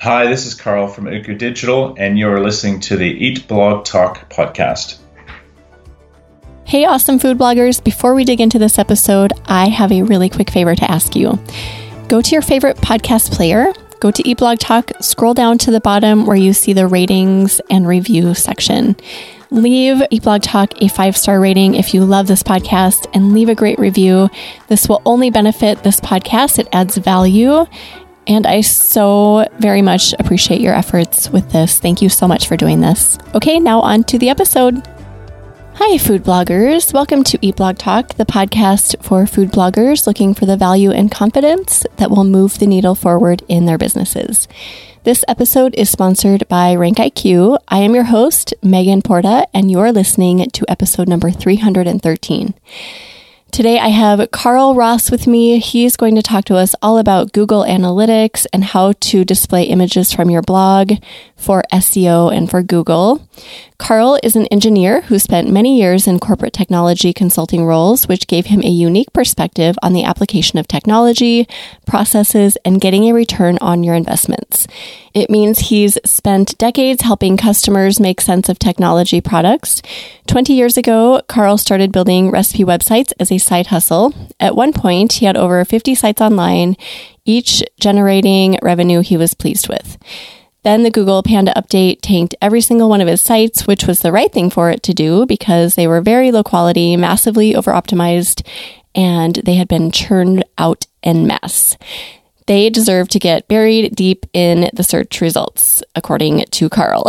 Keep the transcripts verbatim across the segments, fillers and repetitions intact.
Hi, this is Carl from Uku Digital, and you're listening to the Eat Blog Talk podcast. Hey, awesome food bloggers. Before we dig into this episode, I have a really quick favor to ask you. Go to your favorite podcast player, go to Eat Blog Talk, scroll down to the bottom where you see the ratings and review section. Leave Eat Blog Talk a five-star rating if you love this podcast and leave a great review. This will only benefit this podcast. It adds value. And I so very much appreciate your efforts with this. Thank you so much for doing this. Okay, now on to the episode. Hi, food bloggers. Welcome to Eat Blog Talk, the podcast for food bloggers looking for the value and confidence that will move the needle forward in their businesses. This episode is sponsored by Rank I Q. I am your host, Megan Porta, and you're listening to episode number three hundred thirteen. Today, I have Carl Ross with me. He's going to talk to us all about Google Analytics and how to display images from your blog for S E O and for Google. Carl is an engineer who spent many years in corporate technology consulting roles, which gave him a unique perspective on the application of technology, processes, and getting a return on your investments. It means he's spent decades helping customers make sense of technology products. twenty years ago, Carl started building recipe websites as a side hustle. At one point, he had over fifty sites online, each generating revenue he was pleased with. Then the Google Panda update tanked every single one of his sites, which was the right thing for it to do because they were very low quality, massively over-optimized, and they had been churned out en masse. They deserve to get buried deep in the search results, according to Carl.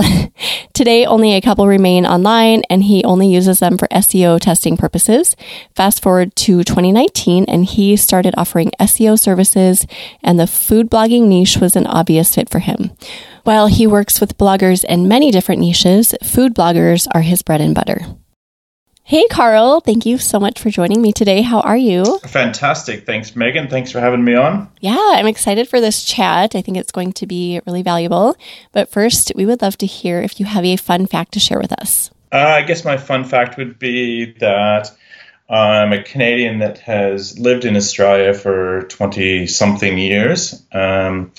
Today, only a couple remain online, and he only uses them for S E O testing purposes. Fast forward to twenty nineteen, and he started offering S E O services, and the food blogging niche was an obvious fit for him. While he works with bloggers in many different niches, food bloggers are his bread and butter. Hey, Carl. Thank you so much for joining me today. How are you? Fantastic. Thanks, Megan. Thanks for having me on. Yeah, I'm excited for this chat. I think it's going to be really valuable. But first, we would love to hear if you have a fun fact to share with us. Uh, I guess my fun fact would be that I'm a Canadian that has lived in Australia for twenty-something years. Um,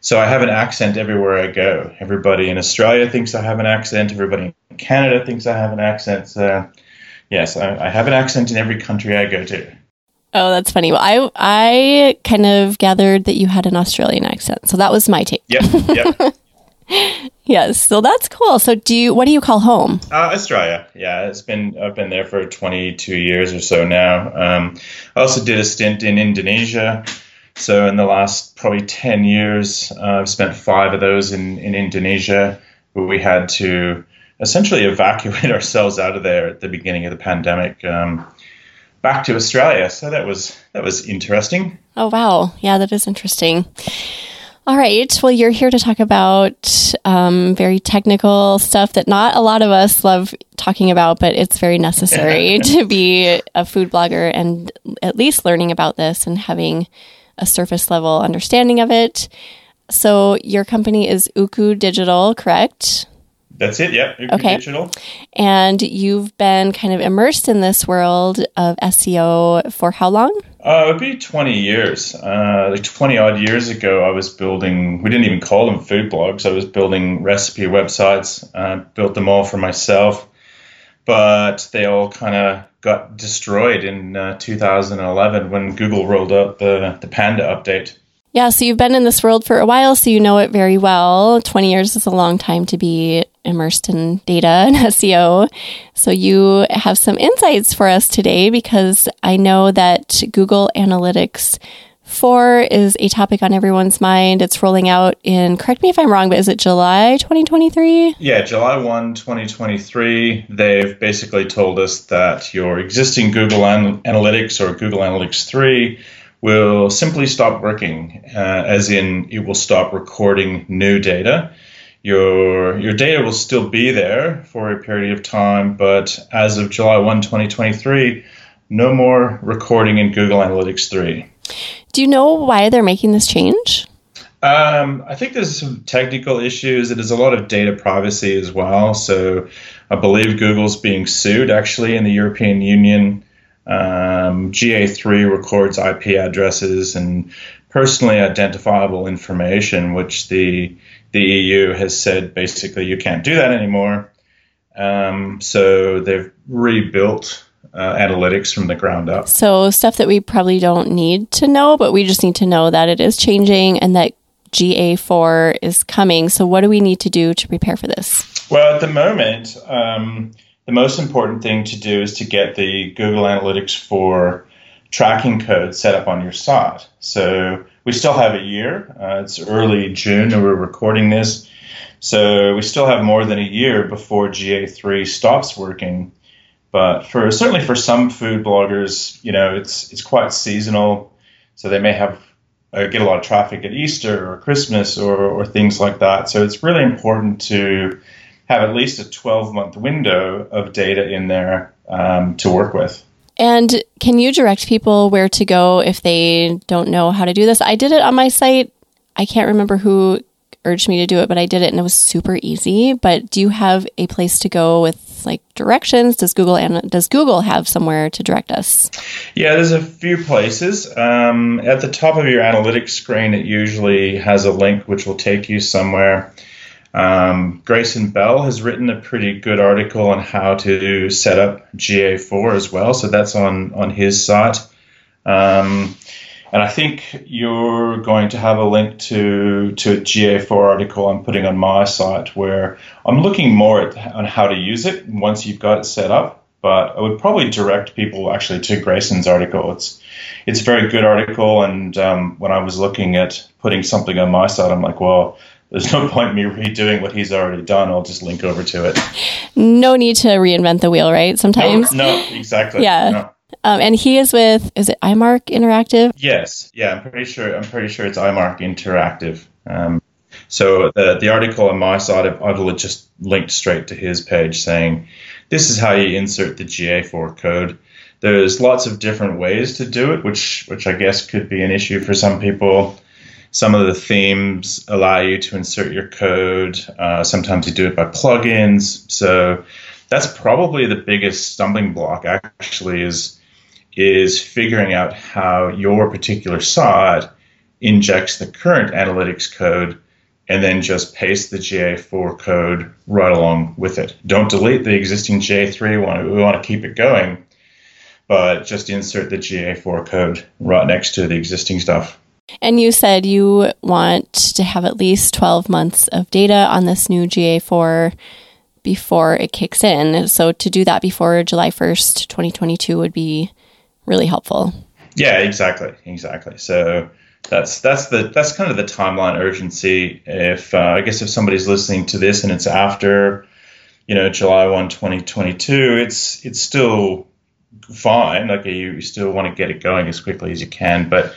so I have an accent everywhere I go. Everybody in Australia thinks I have an accent. Everybody in Canada thinks I have an accent. So yes, I, I have an accent in every country I go to. Oh, that's funny. Well, I I kind of gathered that you had an Australian accent, so that was my take. Yep, yep. Yes, so that's cool. So, do you? What do you call home? Uh, Australia. Yeah, it's been I've been there for twenty-two years or so now. Um, I also did a stint in Indonesia. So, in the last probably ten years, uh, I've spent five of those in in Indonesia, where we had to essentially evacuate ourselves out of there at the beginning of the pandemic, um, back to Australia. So that was that was interesting. Oh, wow. Yeah, that is interesting. All right. Well, you're here to talk about um, very technical stuff that not a lot of us love talking about, but it's very necessary to be a food blogger and at least learning about this and having a surface level understanding of it. So your company is Uku Digital, correct? That's it, yeah. Okay. Digital. And you've been kind of immersed in this world of S E O for how long? Uh, it would be twenty years. Uh, like twenty odd years ago, I was building, we didn't even call them food blogs. I was building recipe websites. Uh, built them all for myself, but they all kind of got destroyed in uh, two thousand eleven when Google rolled out the, the Panda update. Yeah, so you've been in this world for a while, so you know it very well. twenty years is a long time to be immersed in data and S E O. So you have some insights for us today because I know that Google Analytics four is a topic on everyone's mind. It's rolling out in, correct me if I'm wrong, but is it July twenty twenty-three? Yeah, July first, twenty twenty-three. They've basically told us that your existing Google An- Analytics or Google Analytics three will simply stop working, uh, as in it will stop recording new data. Your your data will still be there for a period of time, but as of July first, twenty twenty-three, no more recording in Google Analytics three. Do you know why they're making this change? Um, I think there's some technical issues. There's a lot of data privacy as well. So I believe Google's being sued actually in the European Union. Um, G A three records I P addresses and personally identifiable information, which the the E U has said basically you can't do that anymore. Um, so they've rebuilt uh, analytics from the ground up. So stuff that we probably don't need to know, but we just need to know that it is changing and that G A four is coming. So what do we need to do to prepare for this? Well, at the moment, um, the most important thing to do is to get the Google Analytics four tracking code set up on your site. So we still have a year. Uh, it's early June and we're recording this. So we still have more than a year before G A three stops working. But for certainly for some food bloggers, you know, it's it's quite seasonal. So they may have uh, get a lot of traffic at Easter or Christmas or, or things like that. So it's really important to have at least a twelve-month window of data in there um, to work with. And can you direct people where to go if they don't know how to do this? I did it on my site. I can't remember who urged me to do it, but I did it and it was super easy. But do you have a place to go with like directions? Does Google and does Google have somewhere to direct us? Yeah, there's a few places. Um, at the top of your analytics screen, it usually has a link which will take you somewhere. Um, Grayson Bell has written a pretty good article on how to set up G A four as well. So that's on, on his site. Um, and I think you're going to have a link to, to a G A four article I'm putting on my site where I'm looking more at on how to use it once you've got it set up. But I would probably direct people actually to Grayson's article. It's it's a very good article. And um, when I was looking at putting something on my site, I'm like, well, there's no point in me redoing what he's already done. I'll just link over to it. No need to reinvent the wheel, right? Sometimes. No, no exactly. Yeah. No. Um, and he is with, is it IMARC Interactive? Yes. Yeah, I'm pretty sure I'm pretty sure it's IMARC Interactive. Um, so the, the article on my side, I've, I've just linked straight to his page saying, this is how you insert the G A four code. There's lots of different ways to do it, which which I guess could be an issue for some people. Some of the themes allow you to insert your code. Uh, sometimes you do it by plugins. So that's probably the biggest stumbling block actually is, is figuring out how your particular site injects the current analytics code and then just paste the G A four code right along with it. Don't delete the existing G A three one. We want to keep it going, but just insert the G A four code right next to the existing stuff. And you said you want to have at least twelve months of data on this new G A four before it kicks in. So to do that before July first, twenty twenty-two would be really helpful. Yeah, exactly. Exactly. So that's that's the that's kind of the timeline urgency. If uh, I guess if somebody's listening to this and it's after, you know, July first, twenty twenty-two, it's it's still fine. Like you, you still want to get it going as quickly as you can, but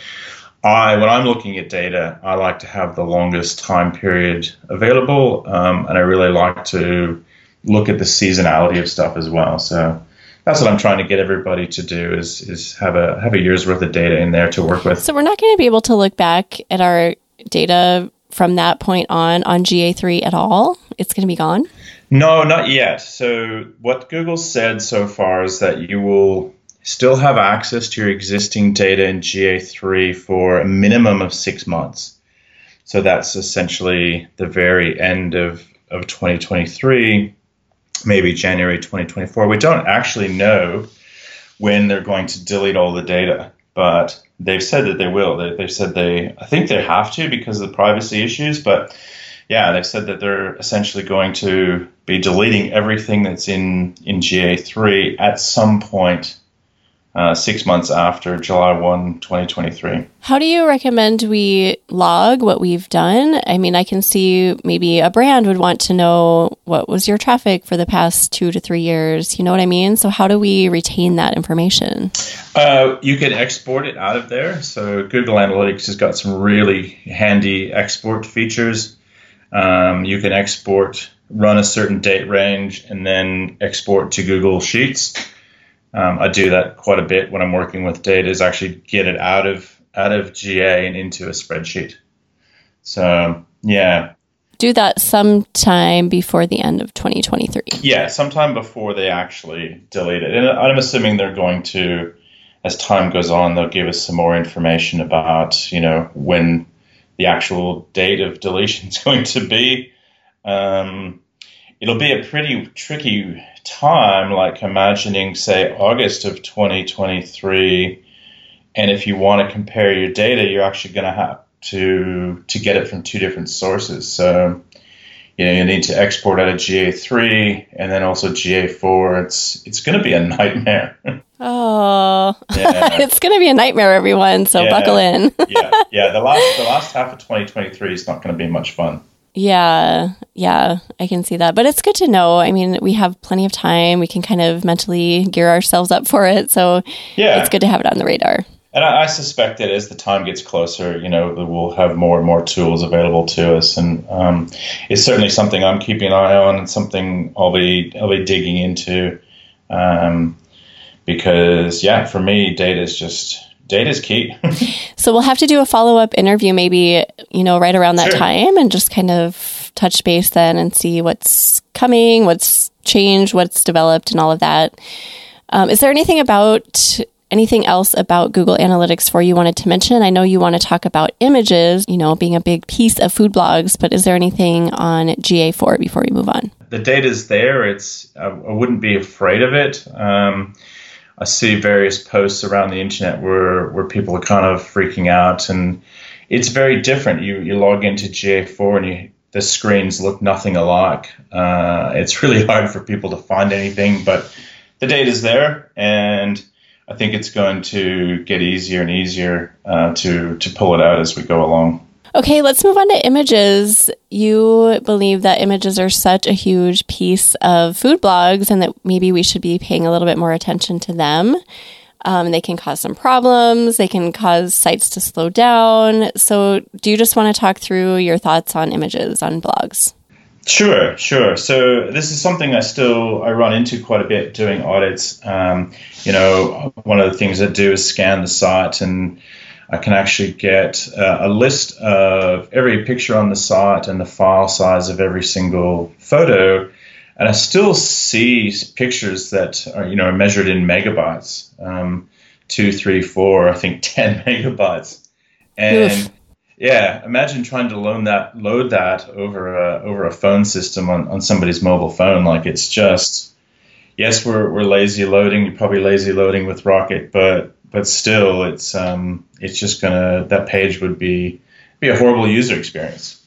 I, when I'm looking at data, I like to have the longest time period available, um, and I really like to look at the seasonality of stuff as well. So that's what I'm trying to get everybody to do is is have a have a year's worth of data in there to work with. So we're not going to be able to look back at our data from that point on on G A three at all? It's going to be gone? No, not yet. So what Google said so far is that you will still have access to your existing data in G A three for a minimum of six months. So that's essentially the very end of, of twenty twenty-three, maybe January twenty twenty-four. We don't actually know when they're going to delete all the data, but they've said that they will. They, they've said they, I think they have to because of the privacy issues, but yeah, they've said that they're essentially going to be deleting everything that's in, in G A three at some point Uh, six months after July first, twenty twenty-three. How do you recommend we log what we've done? I mean, I can see maybe a brand would want to know what was your traffic for the past two to three years. You know what I mean? So how do we retain that information? Uh, you can export it out of there. So Google Analytics has got some really handy export features. Um, you can export, run a certain date range, and then export to Google Sheets. Um, I do that quite a bit when I'm working with data is actually get it out of out of G A and into a spreadsheet. So, yeah. Do that sometime before the end of twenty twenty-three. Yeah, sometime before they actually delete it. And I'm assuming they're going to as time goes on, they'll give us some more information about, you know, when the actual date of deletion is going to be. Um, it'll be a pretty tricky time, like imagining, say, August of twenty twenty-three. And if you want to compare your data, you're actually going to have to to get it from two different sources. So, you know, you need to export out of G A three and then also G A four. It's it's going to be a nightmare. Oh, yeah. It's going to be a nightmare, everyone. So yeah. Buckle in. yeah, yeah. The last the last half of twenty twenty-three is not going to be much fun. Yeah, yeah, I can see that. But it's good to know. I mean, we have plenty of time. We can kind of mentally gear ourselves up for it. So yeah. It's good to have it on the radar. And I, I suspect that as the time gets closer, you know, we'll have more and more tools available to us. And um, it's certainly something I'm keeping an eye on and something I'll be, I'll be digging into. Um, because, yeah, for me, data is just... data is key. So we'll have to do a follow-up interview maybe, you know, right around that sure. time and just kind of touch base then and see what's coming, what's changed, what's developed and all of that. Um, is there anything about, anything else about Google Analytics four you wanted to mention? I know you want to talk about images, you know, being a big piece of food blogs, but is there anything on G A four before we move on? The data's there. It's, I wouldn't be afraid of it. Um, I see various posts around the internet where, where people are kind of freaking out, and it's very different. You you log into G A four and you, the screens look nothing alike. Uh, it's really hard for people to find anything, but the data's there, and I think it's going to get easier and easier uh, to to pull it out as we go along. Okay, let's move on to images. You believe that images are such a huge piece of food blogs and that maybe we should be paying a little bit more attention to them. Um, they can cause some problems. They can cause sites to slow down. So do you just want to talk through your thoughts on images on blogs? Sure, sure. So this is something I still I run into quite a bit doing audits. Um, you know, one of the things I do is scan the site, and I can actually get uh, a list of every picture on the site and the file size of every single photo. And I still see pictures that are, you know, measured in megabytes, um, two, three, four, I think ten megabytes. And Oof. yeah, imagine trying to load that, load that over a, over a phone system on, on somebody's mobile phone. Like, it's just, yes, we're, we're lazy loading. You're probably lazy loading with Rocket, but But still, it's um, it's just gonna that page would be be a horrible user experience.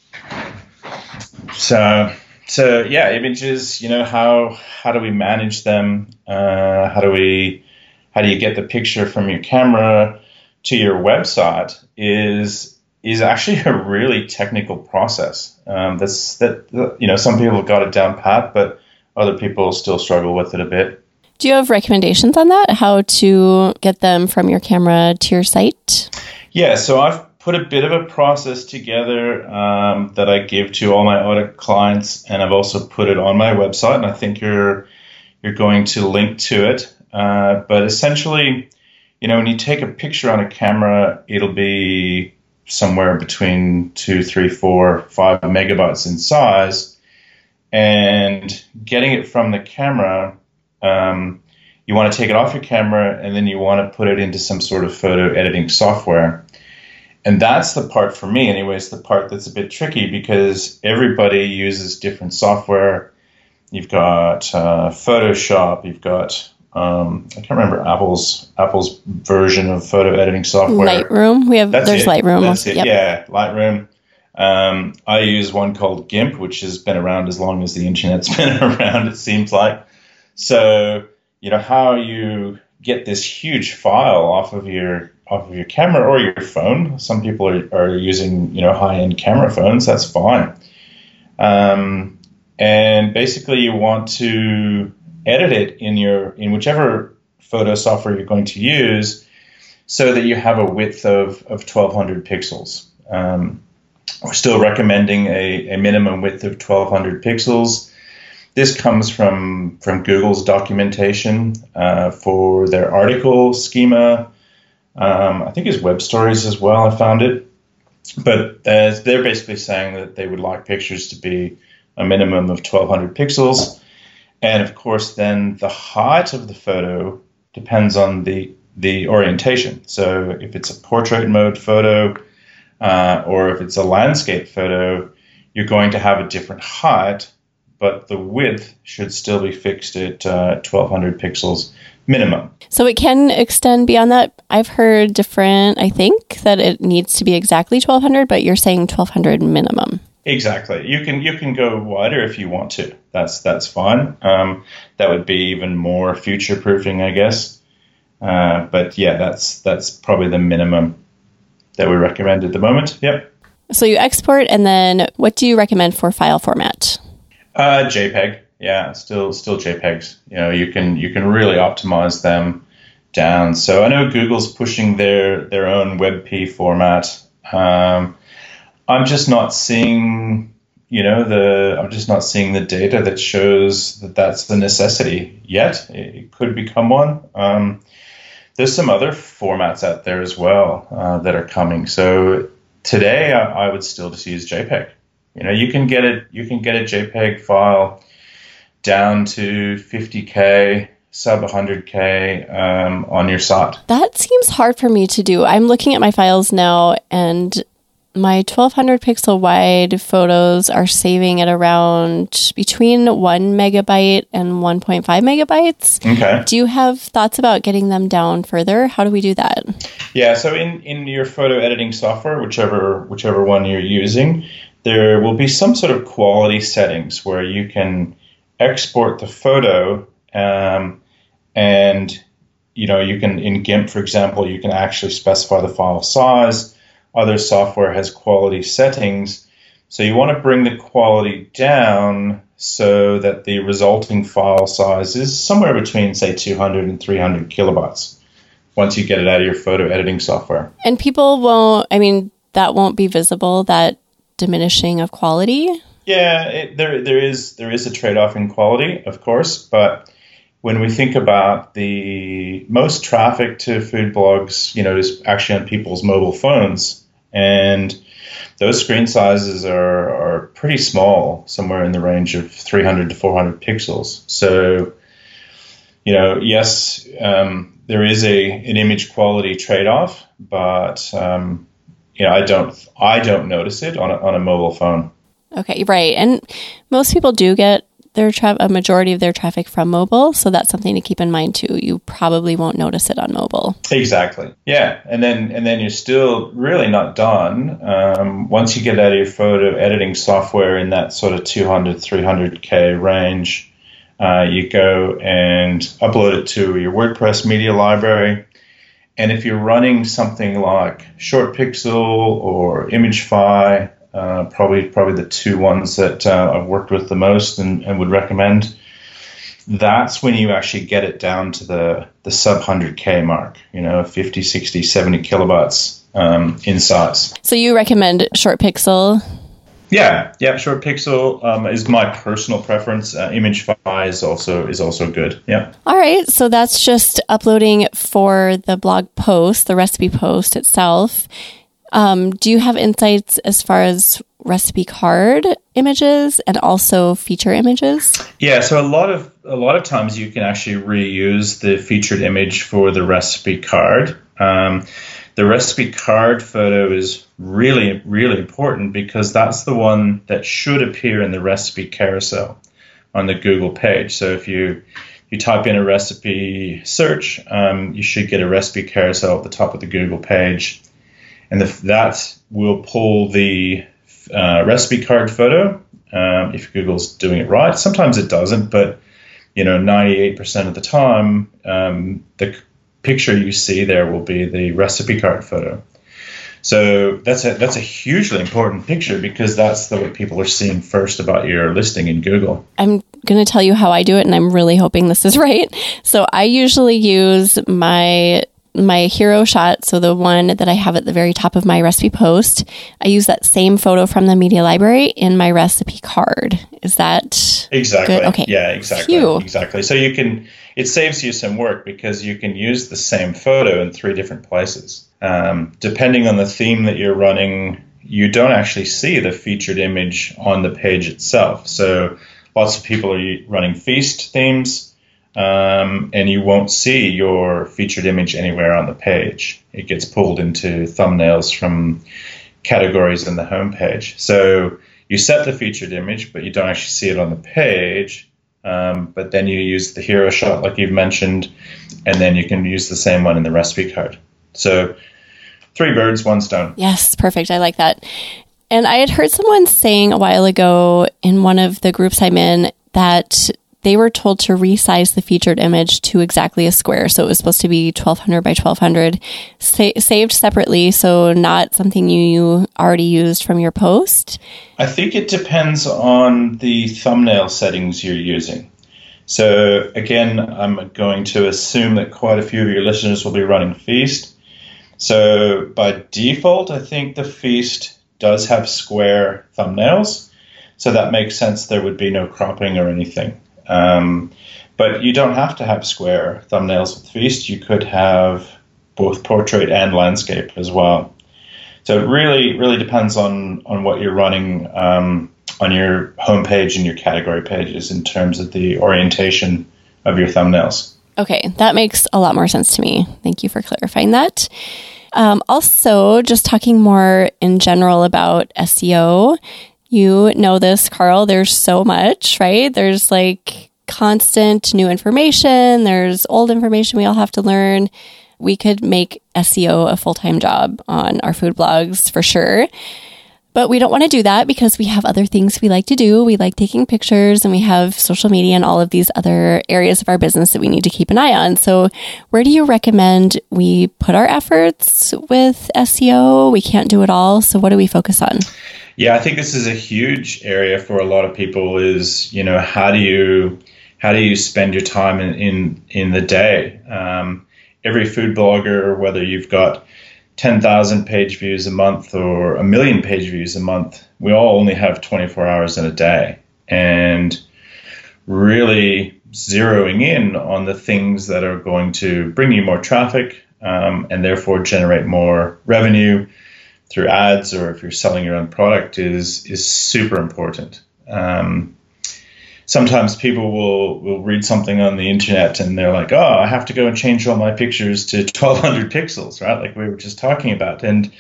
So so yeah, images. You know, how how do we manage them? Uh, how do we how do you get the picture from your camera to your website? Is is actually a really technical process. Um, that's that you know some people have got it down pat, but other people still struggle with it a bit. Do you have recommendations on that? How to get them from your camera to your site? Yeah, so I've put a bit of a process together um, that I give to all my audit clients, and I've also put it on my website, and I think you're you're going to link to it. Uh, but essentially, you know, when you take a picture on a camera, it'll be somewhere between two, three, four, five megabytes in size, and getting it from the camera. Um, you want to take it off your camera, and then you want to put it into some sort of photo editing software. And that's the part for me, anyways, the part that's a bit tricky because everybody uses different software. You've got uh, Photoshop. You've got um, I can't remember Apple's Apple's version of photo editing software. Lightroom. We have that's there's it. Lightroom. That's it. Yep. Yeah, Lightroom. Um, I use one called GIMP, which has been around as long as the internet's been around. It seems like. So, you know, how you get this huge file off of your off of your camera or your phone. Some people are, are using, you know, high-end camera phones. That's fine. Um, and basically, you want to edit it in your in whichever photo software you're going to use so that you have a width of, of twelve hundred pixels. Um, we're still recommending a, a minimum width of twelve hundred pixels. This comes from, from Google's documentation uh, for their article schema. Um, I think it's Web Stories as well, I found it. But uh, they're basically saying that they would like pictures to be a minimum of twelve hundred pixels. And, of course, then the height of the photo depends on the the orientation. So if it's a portrait mode photo uh, or if it's a landscape photo, you're going to have a different height, but the width should still be fixed at uh, twelve hundred pixels minimum. So it can extend beyond that. I've heard different, I think, that it needs to be exactly twelve hundred, but you're saying twelve hundred minimum. Exactly. You can you can go wider if you want to. That's that's fine. Um, that would be even more future proofing, I guess. Uh, but yeah, that's that's probably the minimum that we recommend at the moment. Yep. So you export, and then what do you recommend for file format? Uh, JPEG. Yeah, still still JPEGs. You know, you can you can really optimize them down. So I know Google's pushing their their own WebP format. Um, I'm just not seeing, you know, the I'm just not seeing the data that shows that that's the necessity yet. It, it could become one. Um, there's some other formats out there as well uh, that are coming. So today, I, I would still just use JPEG. You know, you can get it. You can get a JPEG file down to fifty K, sub one hundred K um, on your site. That seems hard for me to do. I'm looking at my files now, and my twelve hundred pixel wide photos are saving at around between one megabyte and one point five megabytes. Okay. Do you have thoughts about getting them down further? How do we do that? Yeah, so in, in your photo editing software, whichever whichever one you're using, there will be some sort of quality settings where you can export the photo um, and, you know, you can, in GIMP, for example, you can actually specify the file size. Other software has quality settings. So you want to bring the quality down so that the resulting file size is somewhere between, say, two hundred and three hundred kilobytes once you get it out of your photo editing software. And people won't, I mean, that won't be visible, that diminishing of quality? Yeah, it, there there is there is a trade-off in quality, of course, but when we think about the most traffic to food blogs, you know, is actually on people's mobile phones. And those screen sizes are, are pretty small, somewhere in the range of three hundred to four hundred pixels. So, you know, yes, um, there is a an image quality trade-off, but, um, you know, I don't I don't notice it on a, on a mobile phone. Okay, right. And most people do get their tra- a majority of their traffic from mobile. So that's something to keep in mind too. You probably won't notice it on mobile. Exactly. Yeah. And then, and then you're still really not done. Um, once you get out of your photo editing software in that sort of two hundred, three hundred K range, uh, you go and upload it to your WordPress media library. And if you're running something like ShortPixel or ImageFy, Uh, probably probably the two ones that uh, I've worked with the most and, and would recommend, that's when you actually get it down to the, the sub one hundred K mark, you know, fifty, sixty, seventy kilobytes um, in size. So you recommend ShortPixel? Yeah, yeah, ShortPixel um, is my personal preference. Uh, ImageFy is also is also good. Yeah. All right, so that's just uploading for the blog post, the recipe post itself. Um, do you have insights as far as recipe card images and also feature images? Yeah, so a lot of a lot of times you can actually reuse the featured image for the recipe card. Um, the recipe card photo is really, really important because that's the one that should appear in the recipe carousel on the Google page. So if you you type in a recipe search, um, you should get a recipe carousel at the top of the Google page. And the, that will pull the uh, recipe card photo um, if Google's doing it right. Sometimes it doesn't, but you know, ninety-eight percent of the time, um, the picture you see there will be the recipe card photo. So that's a that's a hugely important picture because that's the what people are seeing first about your listing in Google. I'm going to tell you how I do it, and I'm really hoping this is right. So I usually use my my hero shot, so the one that I have at the very top of my recipe post, I use that same photo from the media library in my recipe card. Is that exactly good? Okay. Yeah, exactly. Phew. Exactly. So you can, it saves you some work because you can use the same photo in three different places. Um, depending on the theme that you're running, you don't actually see the featured image on the page itself. So lots of people are running Feast themes. um, and you won't see your featured image anywhere on the page. It gets pulled into thumbnails from categories in the homepage. So you set the featured image, but you don't actually see it on the page. Um, but then you use the hero shot, like you've mentioned, and then you can use the same one in the recipe card. So three birds, one stone. Yes, perfect. I like that. And I had heard someone saying a while ago in one of the groups I'm in that they were told to resize the featured image to exactly a square. So it was supposed to be twelve hundred by twelve hundred, sa- saved separately, so not something you already used from your post. I think it depends on the thumbnail settings you're using. So again, I'm going to assume that quite a few of your listeners will be running Feast. So by default, I think the Feast does have square thumbnails. So that makes sense. There would be no cropping or anything. Um, but you don't have to have square thumbnails with Feast. You could have both portrait and landscape as well. So it really, really depends on, on what you're running um, on your homepage and your category pages in terms of the orientation of your thumbnails. Okay, that makes a lot more sense to me. Thank you for clarifying that. Um, also, just talking more in general about S E O, you know this, Carl, there's so much, right? There's like constant new information. There's old information we all have to learn. We could make S E O a full-time job on our food blogs for sure. But we don't want to do that because we have other things we like to do. We like taking pictures and we have social media and all of these other areas of our business that we need to keep an eye on. So where do you recommend we put our efforts with S E O? We can't do it all. So what do we focus on? Yeah, I think this is a huge area for a lot of people is, you know, how do you how do you spend your time in, in, in the day? Um, every food blogger, whether you've got ten thousand page views a month or a million page views a month, we all only have twenty-four hours in a day. And really zeroing in on the things that are going to bring you more traffic um, and therefore generate more revenue through ads, or if you're selling your own product, is is super important. Um, sometimes people will, will read something on the internet and they're like, oh, I have to go and change all my pictures to twelve hundred pixels, right? Like we were just talking about. And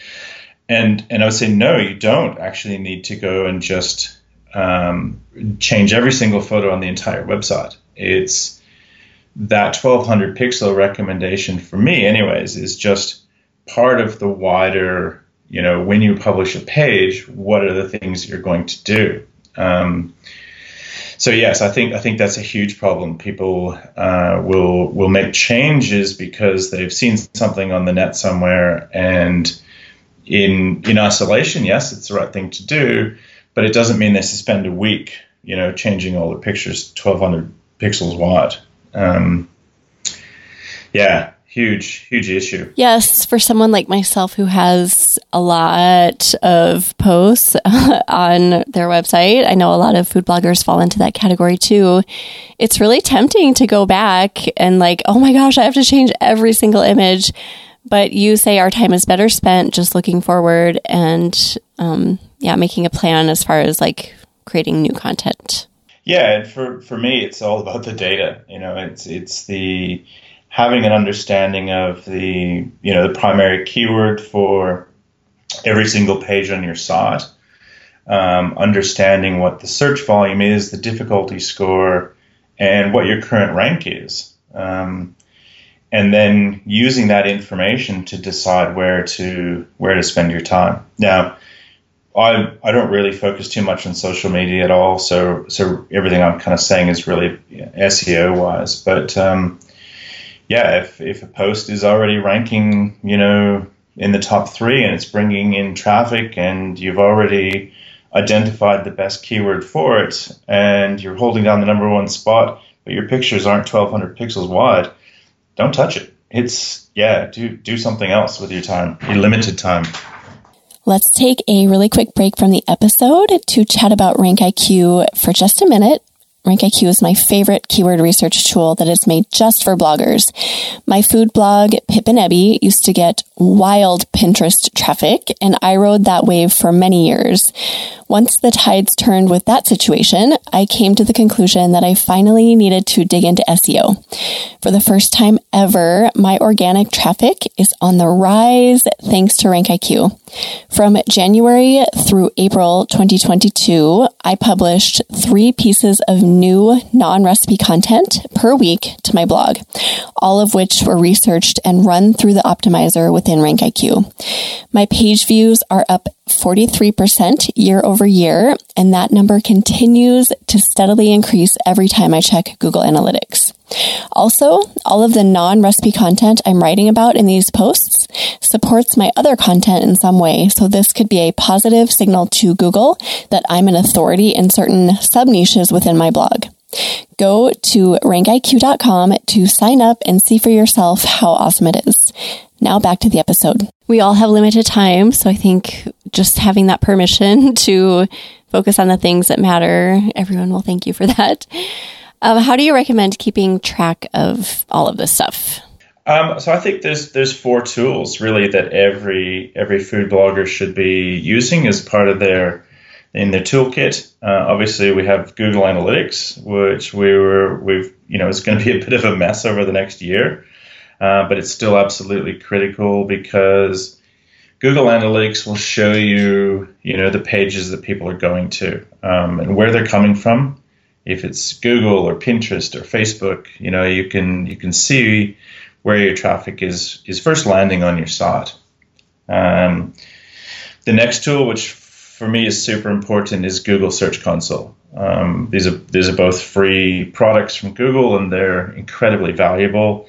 and and I would say, no, you don't actually need to go and just um, change every single photo on the entire website. It's that twelve hundred pixel recommendation for me anyways is just part of the wider, you know, when you publish a page, what are the things you're going to do? Um, so yes, I think I think that's a huge problem. People uh, will will make changes because they've seen something on the net somewhere, and in in isolation, yes, it's the right thing to do, but it doesn't mean they spend a week, you know, changing all the pictures twelve hundred pixels wide. Um, yeah. Huge, huge issue. Yes, for someone like myself who has a lot of posts on their website, I know a lot of food bloggers fall into that category too. It's really tempting to go back and like, oh my gosh, I have to change every single image. But you say our time is better spent just looking forward and um, yeah, making a plan as far as like creating new content. Yeah, and for, for me, it's all about the data. You know, it's it's the having an understanding of the, you know, the primary keyword for every single page on your site, um, understanding what the search volume is, the difficulty score, and what your current rank is. Um, and then using that information to decide where to where to spend your time. Now, I I don't really focus too much on social media at all, so so everything I'm kind of saying is really S E O-wise, but um, yeah, if, if a post is already ranking, you know, in the top three and it's bringing in traffic and you've already identified the best keyword for it and you're holding down the number one spot, but your pictures aren't twelve hundred pixels wide, don't touch it. It's, yeah, do, do something else with your time, your limited time. Let's take a really quick break from the episode to chat about RankIQ for just a minute. RankIQ is my favorite keyword research tool that is made just for bloggers. My food blog, Pip and Abby, used to get wild Pinterest traffic, and I rode that wave for many years. Once the tides turned with that situation, I came to the conclusion that I finally needed to dig into S E O. For the first time ever, my organic traffic is on the rise thanks to RankIQ. From January through April twenty twenty-two, I published three pieces of new non-recipe content per week to my blog, all of which were researched and run through the optimizer within RankIQ. My page views are up forty-three percent year over year, and that number continues to steadily increase every time I check Google Analytics. Also, all of the non-recipe content I'm writing about in these posts supports my other content in some way, so this could be a positive signal to Google that I'm an authority in certain sub-niches within my blog. Go to rank I Q dot com to sign up and see for yourself how awesome it is. Now back to the episode. We all have limited time, so I think just having that permission to focus on the things that matter, everyone will thank you for that. Um, how do you recommend keeping track of all of this stuff? Um, so I think there's there's four tools really that every every food blogger should be using as part of their in their toolkit. Uh, obviously, we have Google Analytics, which we were we've you know it's going to be a bit of a mess over the next year, uh, but it's still absolutely critical because Google Analytics will show you you know the pages that people are going to um, and where they're coming from. If it's Google or Pinterest or Facebook, you know, you can you can see where your traffic is is first landing on your site. Um, the next tool, which for me is super important, is Google Search Console. Um, these are these are both free products from Google, and they're incredibly valuable.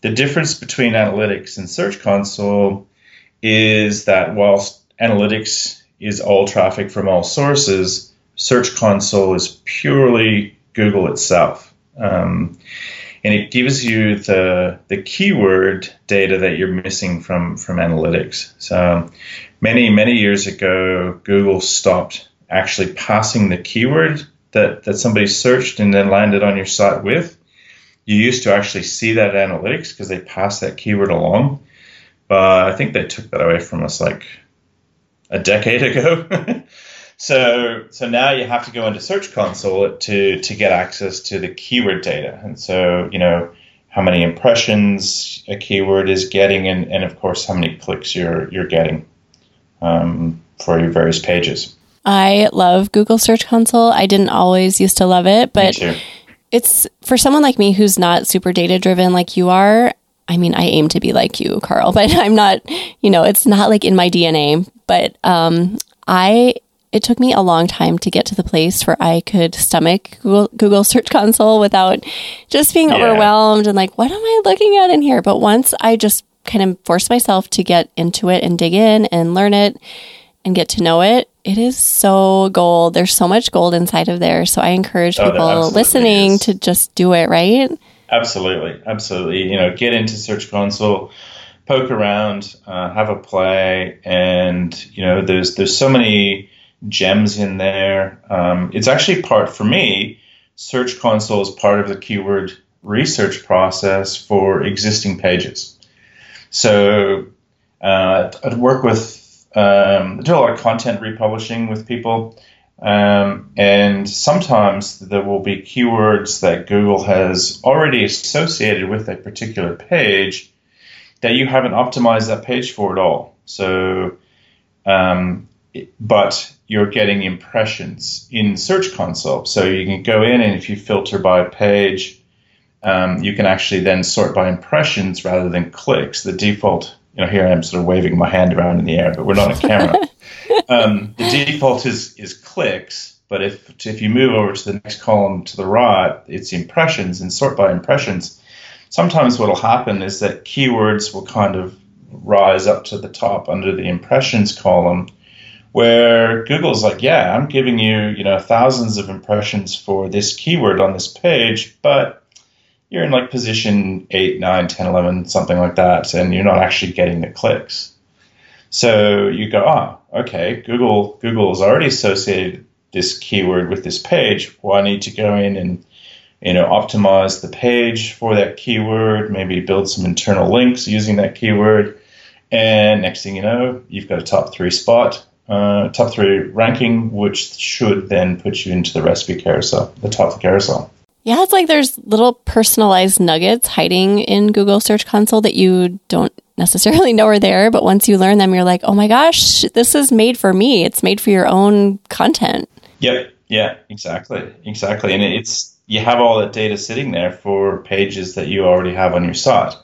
The difference between Analytics and Search Console is that whilst Analytics is all traffic from all sources, Search Console is purely Google itself, um, and it gives you the the keyword data that you're missing from, from Analytics. So many, many years ago, Google stopped actually passing the keyword that, that somebody searched and then landed on your site with. You used to actually see that in Analytics because they passed that keyword along, but I think they took that away from us like a decade ago. So so now you have to go into Search Console to, to get access to the keyword data. And so, you know, how many impressions a keyword is getting and, and of course, how many clicks you're you're getting um, for your various pages. I love Google Search Console. I didn't always used to love it, but it's for someone like me who's not super data-driven like you are. I mean, I aim to be like you, Carl, but I'm not, you know, it's not like in my D N A, but um, I... It took me a long time to get to the place where I could stomach Google, Google Search Console without just being yeah. overwhelmed and like, what am I looking at in here? But once I just kind of forced myself to get into it and dig in and learn it and get to know it, it is so gold. There's so much gold inside of there. So I encourage oh, people listening is. to just do it, right? Absolutely. Absolutely. You know, get into Search Console, poke around, uh, have a play. And, you know, there's there's so many gems in there. Um, it's actually part, for me, Search Console is part of the keyword research process for existing pages. So uh, I work with, um, I do a lot of content republishing with people, um, and sometimes there will be keywords that Google has already associated with a particular page that you haven't optimized that page for at all. So, um, but you're getting impressions in Search Console. So you can go in and if you filter by page, um, you can actually then sort by impressions rather than clicks. The default, you know, here I am sort of waving my hand around in the air, but we're not on camera. um, the default is, is clicks, but if if you move over to the next column to the right, it's impressions and sort by impressions. Sometimes what will happen is that keywords will kind of rise up to the top under the impressions column, where Google's like, yeah, I'm giving you, you know, thousands of impressions for this keyword on this page, but you're in like position eight, nine, ten, eleven, something like that, and you're not actually getting the clicks. So you go, ah, oh, okay, Google Google has already associated this keyword with this page. Well, I need to go in and, you know, optimize the page for that keyword, maybe build some internal links using that keyword. And next thing you know, you've got a top three spot. uh, top three ranking, which should then put you into the recipe carousel, the top of the carousel. Yeah, it's like there's little personalized nuggets hiding in Google Search Console that you don't necessarily know are there, but once you learn them, you're like, oh my gosh, this is made for me. It's made for your own content. Yep. Yeah, exactly. Exactly. And it's, you have all that data sitting there for pages that you already have on your site.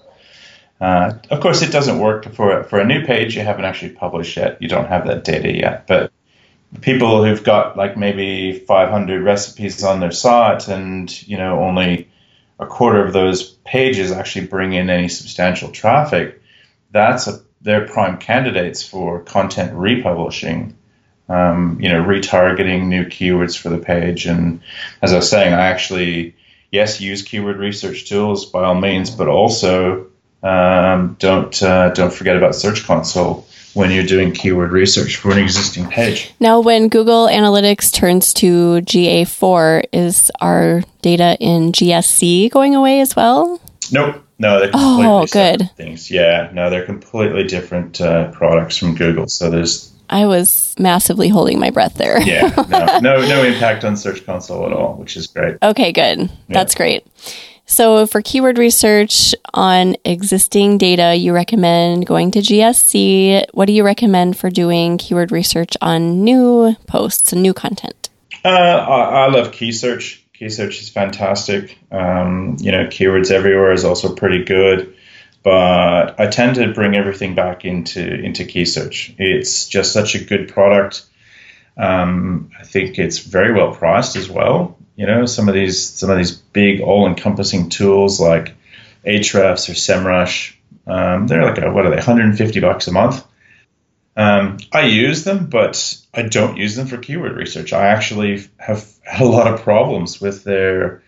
Uh, of course, it doesn't work for, for a new page you haven't actually published yet. You don't have that data yet, but people who've got like maybe five hundred recipes on their site and, you know, only a quarter of those pages actually bring in any substantial traffic, that's a, they're prime candidates for content republishing, um, you know, retargeting new keywords for the page. And as I was saying, I actually, yes, use keyword research tools by all means, but also um, don't uh, don't forget about Search Console when you're doing keyword research for an existing page. Now, when Google Analytics turns to G A four, is our data in G S C going away as well? Nope. No, they're completely oh, good. Separate things. Yeah, no, they're completely different uh, products from Google. So there's... I was massively holding my breath there. yeah, no, no, no impact on Search Console at all, which is great. Okay, good. Yeah. That's great. So for keyword research on existing data, you recommend going to G S C. What do you recommend for doing keyword research on new posts and new content? Uh, I, I love KeySearch. KeySearch is fantastic. Um, you know, Keywords Everywhere is also pretty good. But I tend to bring everything back into, into KeySearch. It's just such a good product. Um, I think it's very well priced as well. You know, some of these some of these big all-encompassing tools like Ahrefs or SEMrush, um, they're like a, what are they, one hundred fifty bucks a month. Um, I use them, but I don't use them for keyword research. I actually have had a lot of problems with their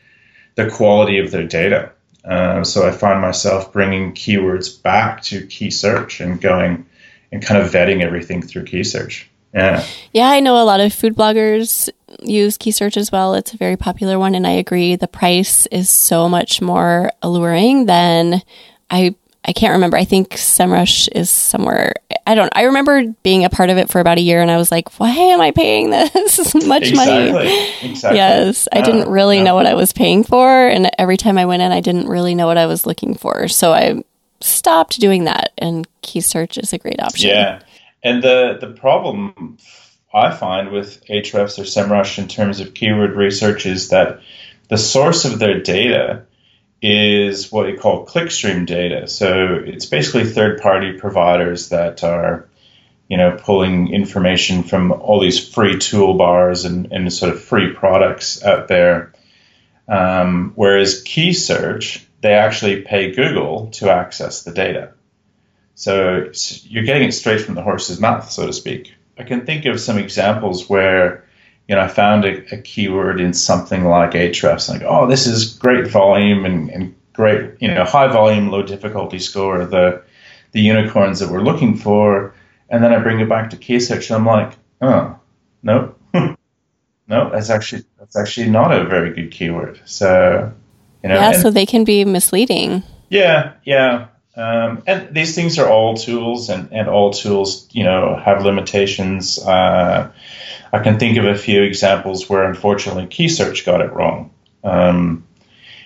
the quality of their data. Uh, so I find myself bringing keywords back to KeySearch and going and kind of vetting everything through KeySearch. Yeah. Yeah, I know a lot of food bloggers use KeySearch as well. It's a very popular one, and I agree the price is so much more alluring than I I can't remember. I think SEMrush is somewhere I don't I remember being a part of it for about a year and I was like, why am I paying this much exactly. money? Exactly. Yes. I didn't really uh, know what I was paying for, and every time I went in I didn't really know what I was looking for. So I stopped doing that, and KeySearch is a great option. Yeah. And the, the problem I find with Ahrefs or SEMrush in terms of keyword research is that the source of their data is what you call clickstream data. So it's basically third-party providers that are, you know, pulling information from all these free toolbars and, and sort of free products out there. Um, whereas KeySearch, they actually pay Google to access the data. So you're getting it straight from the horse's mouth, so to speak. I can think of some examples where, you know, I found a, a keyword in something like Ahrefs, like, oh, this is great volume and, and great, you know, high volume, low difficulty score, the the unicorns that we're looking for. And then I bring it back to KeySearch, and I'm like, oh, no, no, that's actually that's actually not a very good keyword. So, you know, yeah, and, so they can be misleading. Yeah, yeah. Um, and these things are all tools, and, and all tools, you know, have limitations. Uh, I can think of a few examples where, unfortunately, KeySearch got it wrong. Um,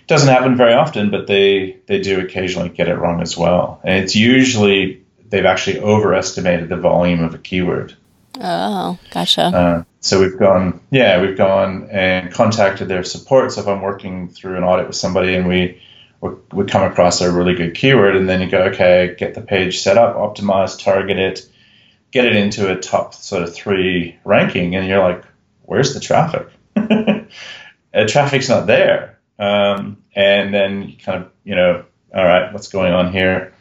it doesn't happen very often, but they, they do occasionally get it wrong as well. And it's usually they've actually overestimated the volume of a keyword. Oh, gotcha. Uh, so we've gone, yeah, we've gone and contacted their support. So if I'm working through an audit with somebody and we we come across a really good keyword, and then you go, okay, get the page set up, optimize, target it, get it into a top sort of three ranking, and you're like, where's the traffic? The traffic's not there. Um, and then you kind of, you know, all right, what's going on here?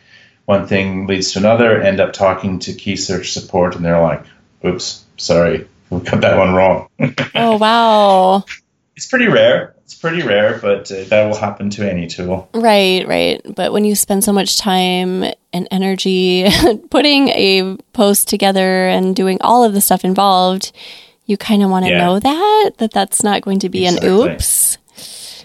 One thing leads to another, end up talking to KeySearch support, and they're like, oops, sorry, we got that one wrong. Oh, wow. It's pretty rare. It's pretty rare, but uh, that will happen to any tool. Right, right. But when you spend so much time and energy putting a post together and doing all of the stuff involved, you kind of want to yeah. know that, that that's not going to be exactly. an oops.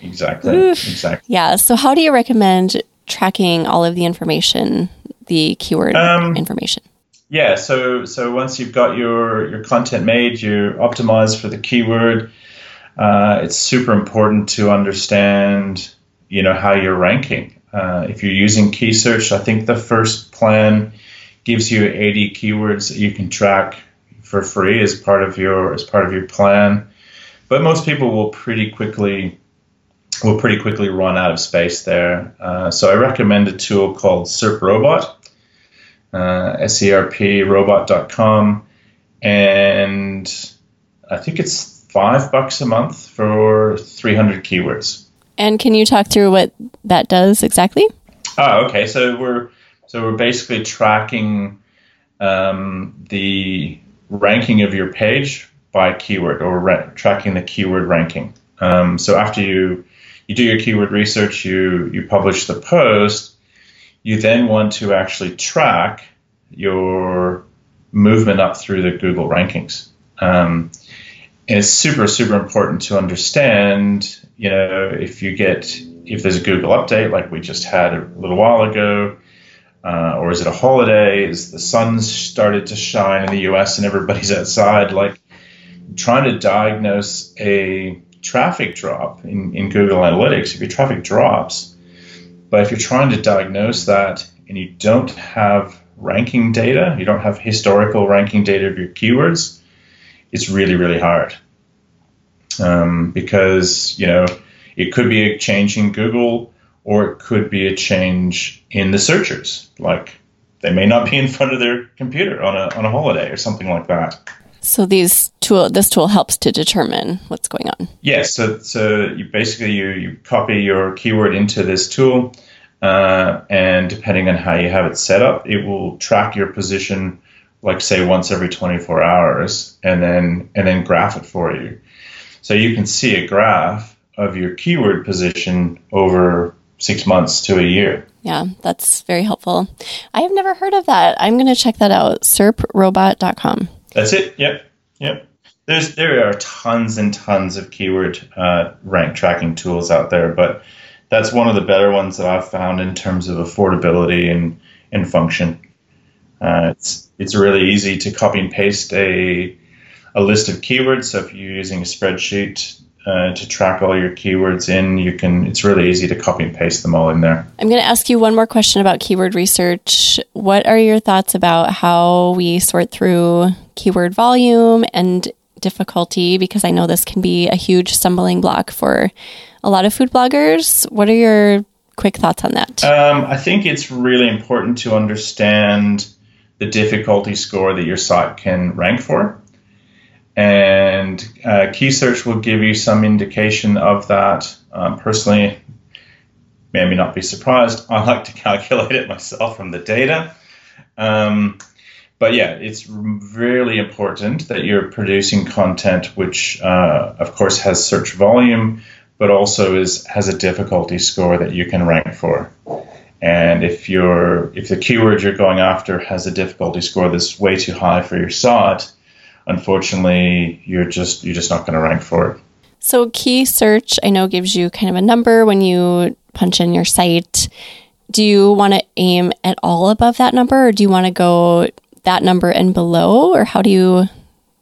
Exactly. Oof. Exactly. Yeah. So how do you recommend tracking all of the information, the keyword um, information? Yeah, so so once you've got your, your content made, you're optimized for the keyword. Uh, it's super important to understand, you know, how you're ranking. Uh, if you're using KeySearch, I think the first plan gives you eighty keywords that you can track for free as part of your as part of your plan. But most people will pretty quickly will pretty quickly run out of space there. Uh, so I recommend a tool called SERPRobot, uh, S E R P robot dot com, and I think it's five bucks a month for three hundred keywords. And can you talk through what that does exactly? Oh, okay. So we're so we're basically tracking um, the ranking of your page by keyword, or ra- tracking the keyword ranking. Um, so after you you do your keyword research, you you publish the post. You then want to actually track your movement up through the Google rankings. Um, And it's super, super important to understand, you know, if you get, if there's a Google update like we just had a little while ago, uh, or is it a holiday? Is the sun started to shine in the U S and everybody's outside? Like, trying to diagnose a traffic drop in, in Google Analytics, if your traffic drops, but if you're trying to diagnose that and you don't have ranking data, you don't have historical ranking data of your keywords, it's really, really hard um, because, you know, it could be a change in Google, or it could be a change in the searchers. Like, they may not be in front of their computer on a on a holiday or something like that. So these tool, this tool helps to determine what's going on. Yes. Yeah, so so you basically you, you copy your keyword into this tool, uh, and depending on how you have it set up, it will track your position, like say once every twenty-four hours, and then and then graph it for you. So you can see a graph of your keyword position over six months to a year. Yeah, that's very helpful. I have never heard of that. I'm going to check that out, serp robot dot com. That's it. Yep, yep. There's There are tons and tons of keyword uh, rank tracking tools out there, but that's one of the better ones that I've found in terms of affordability and, and function. Uh, it's it's really easy to copy and paste a a list of keywords. So if you're using a spreadsheet uh, to track all your keywords in, you can. It's really easy to copy and paste them all in there. I'm going to ask you one more question about keyword research. What are your thoughts about how we sort through keyword volume and difficulty? Because I know this can be a huge stumbling block for a lot of food bloggers. What are your quick thoughts on that? Um, I think it's really important to understand the difficulty score that your site can rank for. And uh, KeySearch will give you some indication of that. Um, personally, maybe not be surprised. I like to calculate it myself from the data. Um, but yeah, it's really important that you're producing content which, uh, of course, has search volume, but also is has a difficulty score that you can rank for. And if you're if the keyword you're going after has a difficulty score that's way too high for your site, unfortunately, you're just you're just not going to rank for it. So KeySearch, I know, gives you kind of a number when you punch in your site. Do you want to aim at all above that number, or do you want to go that number and below, or how do you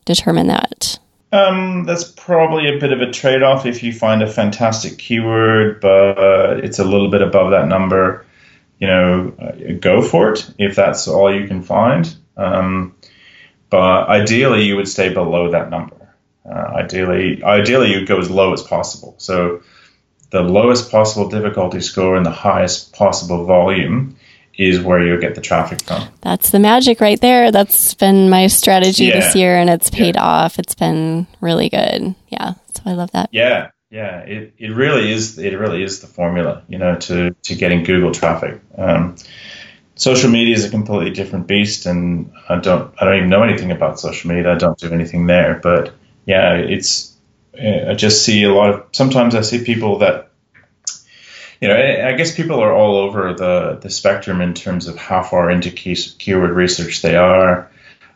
determine that? Um, that's probably a bit of a trade-off. If you find a fantastic keyword, but it's a little bit above that number, you know, go for it if that's all you can find. Um, but ideally, you would stay below that number. Uh, ideally, ideally you go as low as possible. So the lowest possible difficulty score and the highest possible volume is where you'll get the traffic from. That's the magic right there. That's been my strategy yeah. this year, and it's paid yeah. off. It's been really good. Yeah, so I love that. Yeah, yeah. It it really is. It really is the formula, you know, to to getting Google traffic. Um, social media is a completely different beast, and I don't I don't even know anything about social media. I don't do anything there, but yeah, it's. I just see a lot of. Sometimes I see people that. You know, I guess people are all over the, the spectrum in terms of how far into key, keyword research they are.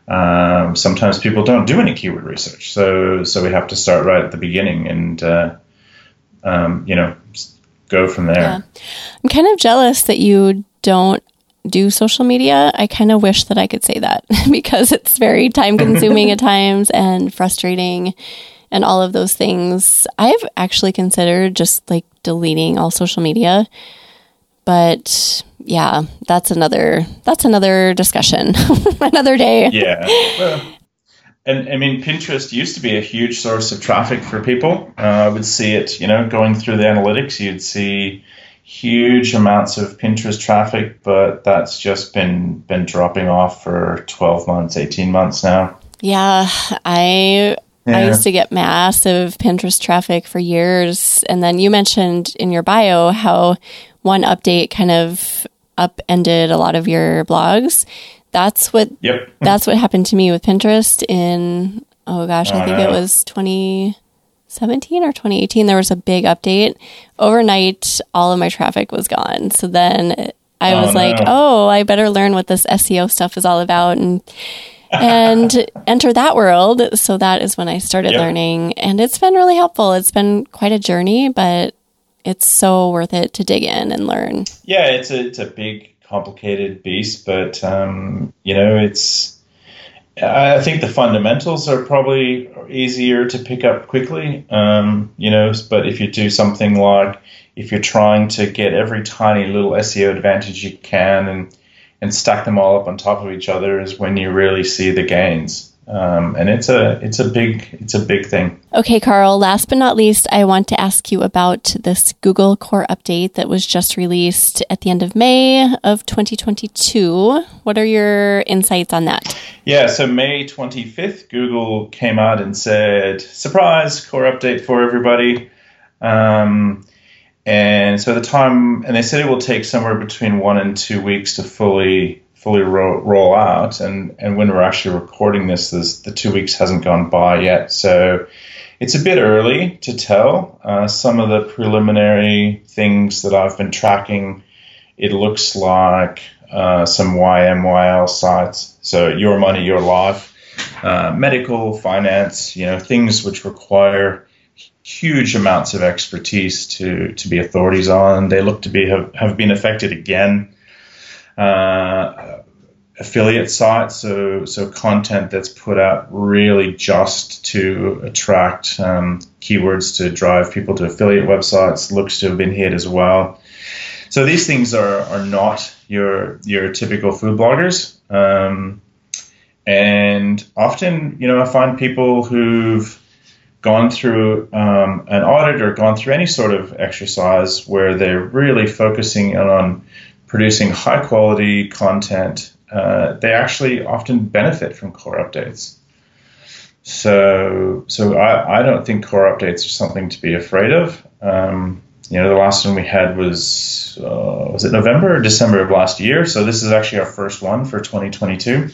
Um, sometimes people don't do any keyword research, so so we have to start right at the beginning and uh, um, you know, go from there. Yeah. I'm kind of jealous that you don't do social media. I kind of wish that I could say that because it's very time consuming at times and frustrating and all of those things. I've actually considered just like deleting all social media, but yeah, that's another, that's another discussion another day. Yeah. Well, and I mean, Pinterest used to be a huge source of traffic for people. Uh, I would see it, you know, going through the analytics, you'd see huge amounts of Pinterest traffic, but that's just been been dropping off for twelve months, eighteen months now. Yeah, I yeah. I used to get massive Pinterest traffic for years. And then you mentioned in your bio how one update kind of upended a lot of your blogs. That's what yep. that's what happened to me with Pinterest in, oh gosh, I oh, think no. it was twenty seventeen or twenty eighteen. There was a big update. Overnight, all of my traffic was gone. So then I was oh, no. like, oh, I better learn what this S E O stuff is all about and and enter that world. So that is when I started yep. learning. And it's been really helpful. It's been quite a journey, but it's so worth it to dig in and learn. Yeah, it's a, it's a big, complicated beast, but, um, you know, it's... I think the fundamentals are probably easier to pick up quickly, um, you know, but if you do something like if you're trying to get every tiny little S E O advantage you can and, and stack them all up on top of each other is when you really see the gains. Um, and it's a it's a big it's a big thing. Okay, Carl, last but not least, I want to ask you about this Google Core update that was just released at the end of May of twenty twenty-two. What are your insights on that? Yeah, so May twenty-fifth, Google came out and said, surprise, core update for everybody. Um, and so the time, and they said it will take somewhere between one and two weeks to fully fully ro- roll out, and, and when we're actually recording this, this, the two weeks hasn't gone by yet, so it's a bit early to tell. Uh, some of the preliminary things that I've been tracking, it looks like uh, some Y M Y L sites, so Your Money, Your Life, uh, medical, finance, you know, things which require huge amounts of expertise to, to be authorities on. They look to be have, have been affected again. Uh, affiliate sites, so so content that's put out really just to attract um, keywords to drive people to affiliate websites looks to have been hit as well. So these things are are not your your typical food bloggers, um, and often you know I find people who've gone through um, an audit or gone through any sort of exercise where they're really focusing on producing high quality content, uh, they actually often benefit from core updates. So so I, I don't think core updates are something to be afraid of. Um, you know, the last one we had was, uh, was it November or December of last year? So this is actually our first one for twenty twenty-two.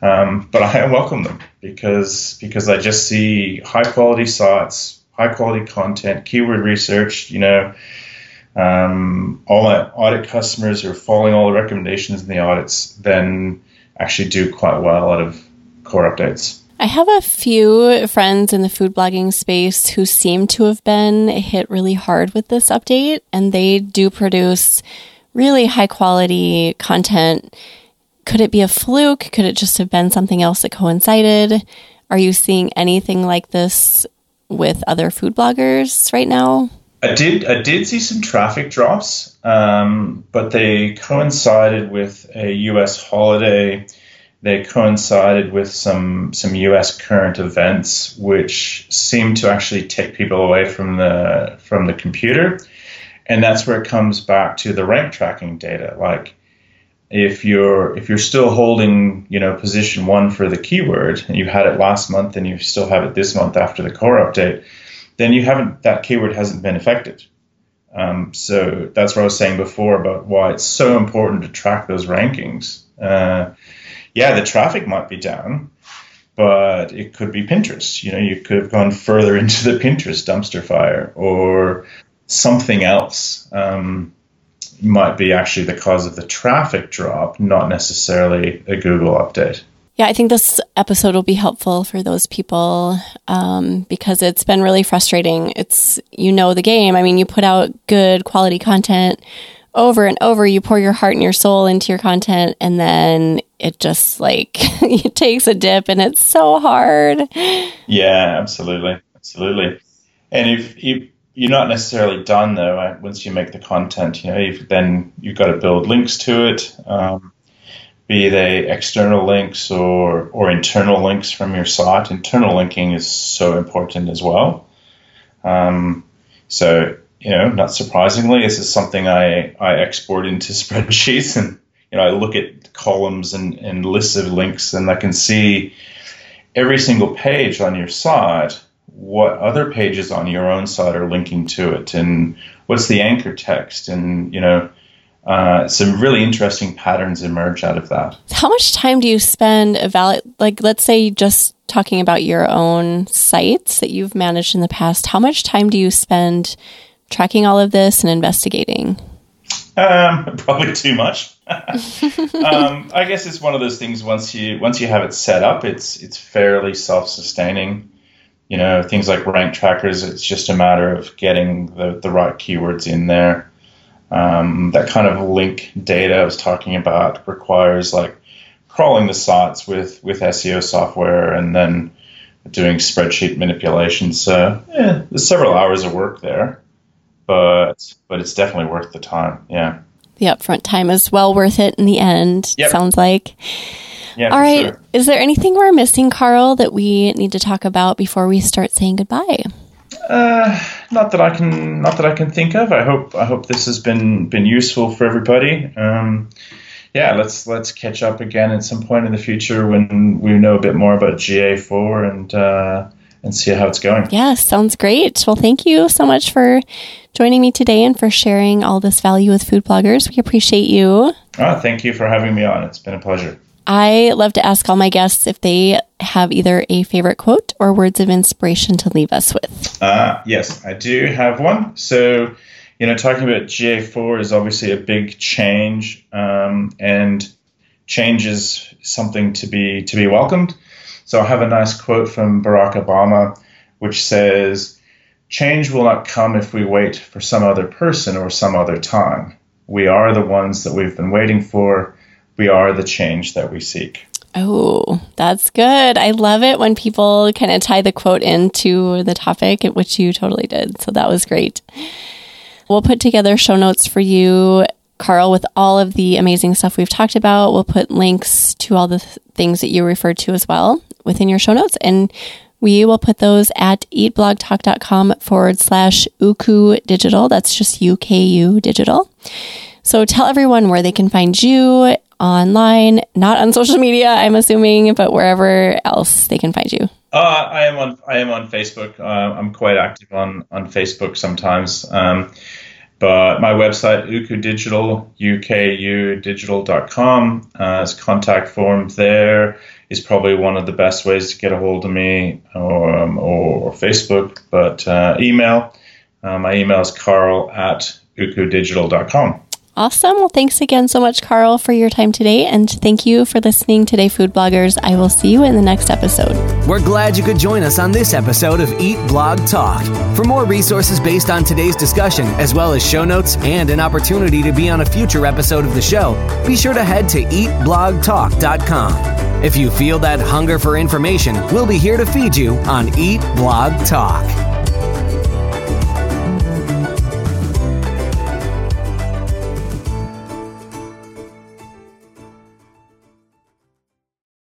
Um, but I welcome them because because I just see high quality sites, high quality content, keyword research, you know, Um, all my audit customers who are following all the recommendations in the audits then actually do quite well out of core updates. I have a few friends in the food blogging space who seem to have been hit really hard with this update, and they do produce really high quality content. Could it be a fluke? Could it just have been something else that coincided? Are you seeing anything like this with other food bloggers right now? I did I did see some traffic drops, um, but they coincided with a U S holiday. They coincided with some some U S current events, which seemed to actually take people away from the from the computer. And that's where it comes back to the rank tracking data. Like if you're if you're still holding, you know, position one for the keyword and you had it last month and you still have it this month after the core update, then you haven't, that keyword hasn't been affected. Um, so that's what I was saying before about why it's so important to track those rankings. Uh, yeah, the traffic might be down, but it could be Pinterest. You know, you could have gone further into the Pinterest dumpster fire, or something else um, might be actually the cause of the traffic drop, not necessarily a Google update. Yeah, I think this episode will be helpful for those people um, because it's been really frustrating. It's, you know, the game. I mean, you put out good quality content over and over, you pour your heart and your soul into your content, and then it just like it takes a dip, and it's so hard. Yeah, absolutely, absolutely. And if you you're not necessarily done though, once you make the content, you know, you've, then you've got to build links to it, um, be they external links or or internal links from your site. Internal linking is so important as well. Um, so. You know, not surprisingly, this is something I, I export into spreadsheets, and, you know, I look at columns and, and lists of links, and I can see every single page on your site, what other pages on your own site are linking to it, and what's the anchor text, and, you know, uh, some really interesting patterns emerge out of that. How much time do you spend evaluating, like, let's say just talking about your own sites that you've managed in the past, how much time do you spend tracking all of this and investigating? Um, probably too much. um, I guess it's one of those things. Once you once you have it set up, it's it's fairly self-sustaining. You know, things like rank trackers. It's just a matter of getting the the right keywords in there. Um, that kind of link data I was talking about requires like crawling the sites with with S E O software and then doing spreadsheet manipulation. So yeah, there's several hours of work there. But but it's definitely worth the time, yeah. The upfront time is well worth it in the end, yep. Sounds like. Yeah, all right, sure. Is there anything we're missing, Carl, that we need to talk about before we start saying goodbye? Uh, not that I can not that I can think of. I hope I hope this has been been useful for everybody. Um, yeah, let's let's catch up again at some point in the future when we know a bit more about G A four and uh, and see how it's going. Yeah, sounds great. Well, thank you so much for joining me today and for sharing all this value with food bloggers. We appreciate you. Oh, thank you for having me on. It's been a pleasure. I love to ask all my guests if they have either a favorite quote or words of inspiration to leave us with. Uh, yes, I do have one. So, you know, talking about G A four is obviously a big change, um, and change is something to be to be welcomed. So I have a nice quote from Barack Obama, which says, "Change will not come if we wait for some other person or some other time. We are the ones that we've been waiting for. We are the change that we seek." Oh, that's good. I love it when people kind of tie the quote into the topic, which you totally did. So that was great. We'll put together show notes for you, Carl, with all of the amazing stuff we've talked about. We'll put links to all the th- things that you referred to as well within your show notes. And we will put those at eatblogtalk.com forward slash Uku Digital. That's just U K U Digital. So tell everyone where they can find you online, not on social media, I'm assuming, but wherever else they can find you. Uh, I am on I am on Facebook. Uh, I'm quite active on, on Facebook sometimes. Um, But my website, Uku Digital, U K U digital dot com, uh, is contact form there is probably one of the best ways to get a hold of me, or, um, or, or Facebook, but uh, email. Uh, my email is carl at uku digital dot com. Awesome. Well, thanks again so much, Carl, for your time today. And thank you for listening today, food bloggers. I will see you in the next episode. We're glad you could join us on this episode of Eat Blog Talk. For more resources based on today's discussion, as well as show notes and an opportunity to be on a future episode of the show, be sure to head to eat blog talk dot com. If you feel that hunger for information, we'll be here to feed you on Eat Blog Talk.